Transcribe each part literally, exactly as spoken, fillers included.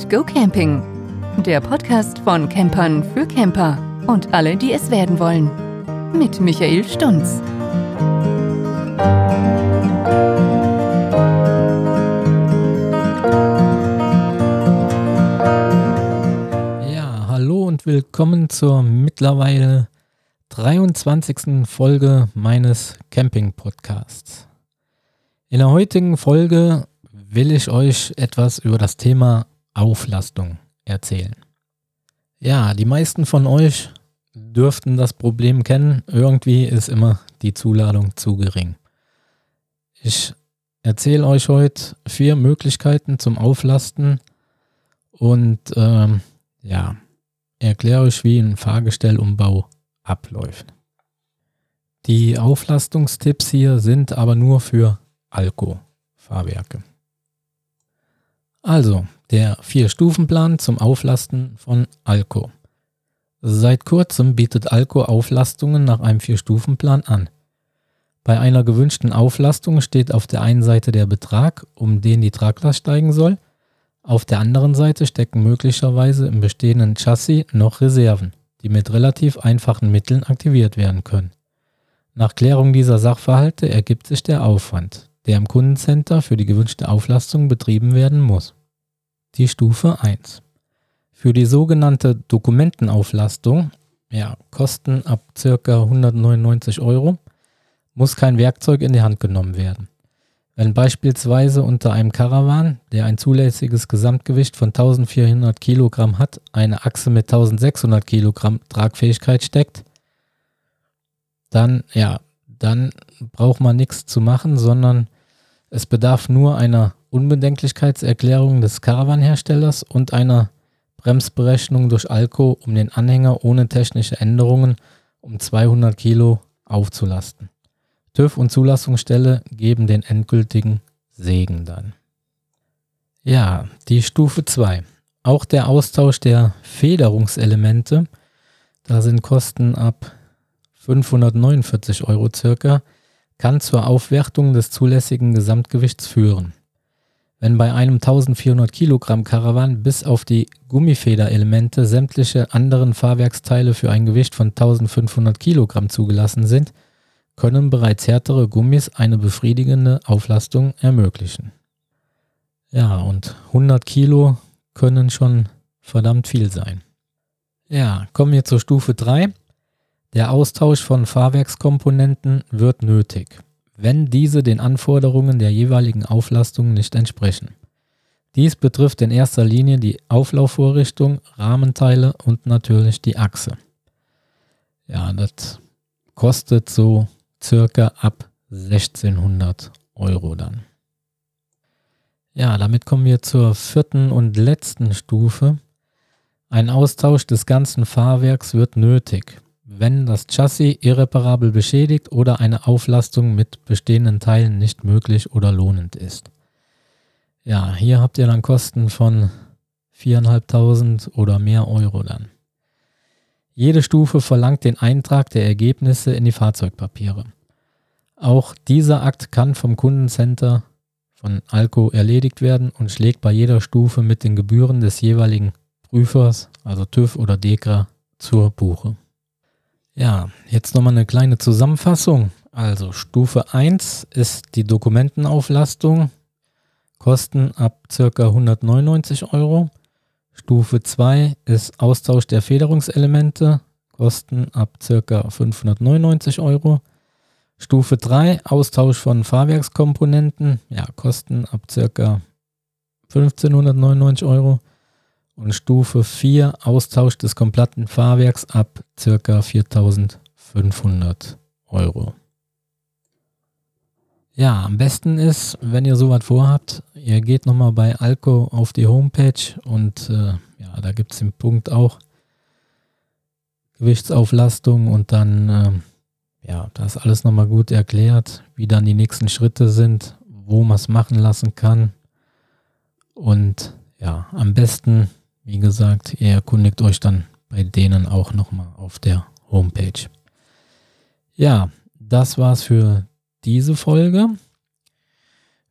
and Go Camping, der Podcast von Campern für Camper und alle, die es werden wollen, mit Michael Stunz. Ja, hallo und willkommen zur mittlerweile dreiundzwanzigsten Folge meines Camping-Podcasts. In der heutigen Folge will ich euch etwas über das Thema Auflastung erzählen. Ja, die meisten von euch dürften das Problem kennen. Irgendwie ist immer die Zuladung zu gering. Ich erzähle euch heute vier Möglichkeiten zum Auflasten und ähm, ja, erkläre euch, wie ein Fahrgestellumbau abläuft. Die Auflastungstipps hier sind aber nur für A L K O-Fahrwerke. Also, der Vier-Stufen-Plan zum Auflasten von A L K O. Seit kurzem bietet A L K O Auflastungen nach einem Vier-Stufen-Plan an. Bei einer gewünschten Auflastung steht auf der einen Seite der Betrag, um den die Traglast steigen soll. Auf der anderen Seite stecken möglicherweise im bestehenden Chassis noch Reserven, die mit relativ einfachen Mitteln aktiviert werden können. Nach Klärung dieser Sachverhalte ergibt sich der Aufwand, der im Kundencenter für die gewünschte Auflastung betrieben werden muss. Die Stufe eins. Für die sogenannte Dokumentenauflastung, ja, Kosten ab ca. hundertneunundneunzig Euro, muss kein Werkzeug in die Hand genommen werden. Wenn beispielsweise unter einem Caravan, der ein zulässiges Gesamtgewicht von eintausendvierhundert Kilogramm hat, eine Achse mit eintausendsechshundert Kilogramm Tragfähigkeit steckt, dann, ja, dann braucht man nichts zu machen, sondern es bedarf nur einer Unbedenklichkeitserklärung des Caravan-Herstellers und einer Bremsberechnung durch A L K O, um den Anhänger ohne technische Änderungen um zweihundert Kilo aufzulasten. TÜV und Zulassungsstelle geben den endgültigen Segen dann. Ja, die Stufe zwei. Auch der Austausch der Federungselemente, da sind Kosten ab fünfhundertneunundvierzig Euro circa, kann zur Aufwertung des zulässigen Gesamtgewichts führen. Wenn bei einem eintausendvierhundert Kilogramm Caravan bis auf die Gummifederelemente sämtliche anderen Fahrwerksteile für ein Gewicht von eintausendfünfhundert Kilogramm zugelassen sind, können bereits härtere Gummis eine befriedigende Auflastung ermöglichen. Ja, und hundert Kilo können schon verdammt viel sein. Ja, kommen wir zur Stufe drei. Der Austausch von Fahrwerkskomponenten wird nötig, wenn diese den Anforderungen der jeweiligen Auflastung nicht entsprechen. Dies betrifft in erster Linie die Auflaufvorrichtung, Rahmenteile und natürlich die Achse. Ja, das kostet so circa ab sechzehnhundert Euro dann. Ja, damit kommen wir zur vierten und letzten Stufe. Ein Austausch des ganzen Fahrwerks wird nötig, wenn das Chassis irreparabel beschädigt oder eine Auflastung mit bestehenden Teilen nicht möglich oder lohnend ist. Ja, hier habt ihr dann Kosten von viertausendfünfhundert oder mehr Euro dann. Jede Stufe verlangt den Eintrag der Ergebnisse in die Fahrzeugpapiere. Auch dieser Akt kann vom Kundencenter von A L K O erledigt werden und schlägt bei jeder Stufe mit den Gebühren des jeweiligen Prüfers, also TÜV oder DEKRA, zur Buche. Ja, jetzt nochmal eine kleine Zusammenfassung. Also Stufe eins ist die Dokumentenauflastung, Kosten ab ca. hundertneunundneunzig Euro. Stufe zwei ist Austausch der Federungselemente, Kosten ab ca. fünfhundertneunundneunzig Euro. Stufe drei, Austausch von Fahrwerkskomponenten, ja, Kosten ab ca. eintausendfünfhundertneunundneunzig Euro. Und Stufe vier, Austausch des kompletten Fahrwerks ab ca. viertausendfünfhundert Euro. Ja, am besten ist, wenn ihr sowas vorhabt, ihr geht nochmal bei A L K O auf die Homepage und äh, ja, da gibt es den Punkt auch Gewichtsauflastung und dann, äh, ja, da ist alles nochmal gut erklärt, wie dann die nächsten Schritte sind, wo man es machen lassen kann und ja, am besten, wie gesagt, ihr erkundigt euch dann bei denen auch nochmal auf der Homepage. Ja, das war's für diese Folge.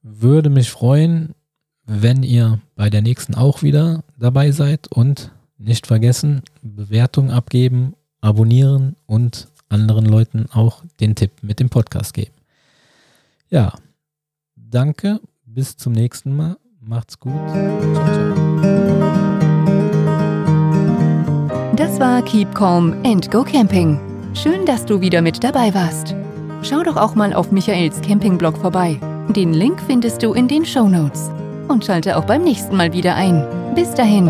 Würde mich freuen, wenn ihr bei der nächsten auch wieder dabei seid. Und nicht vergessen, Bewertung abgeben, abonnieren und anderen Leuten auch den Tipp mit dem Podcast geben. Ja, danke, bis zum nächsten Mal. Macht's gut. Ciao, ciao. Das war Keep Calm and Go Camping. Schön, dass du wieder mit dabei warst. Schau doch auch mal auf Michaels Campingblog vorbei. Den Link findest du in den Shownotes. Und schalte auch beim nächsten Mal wieder ein. Bis dahin.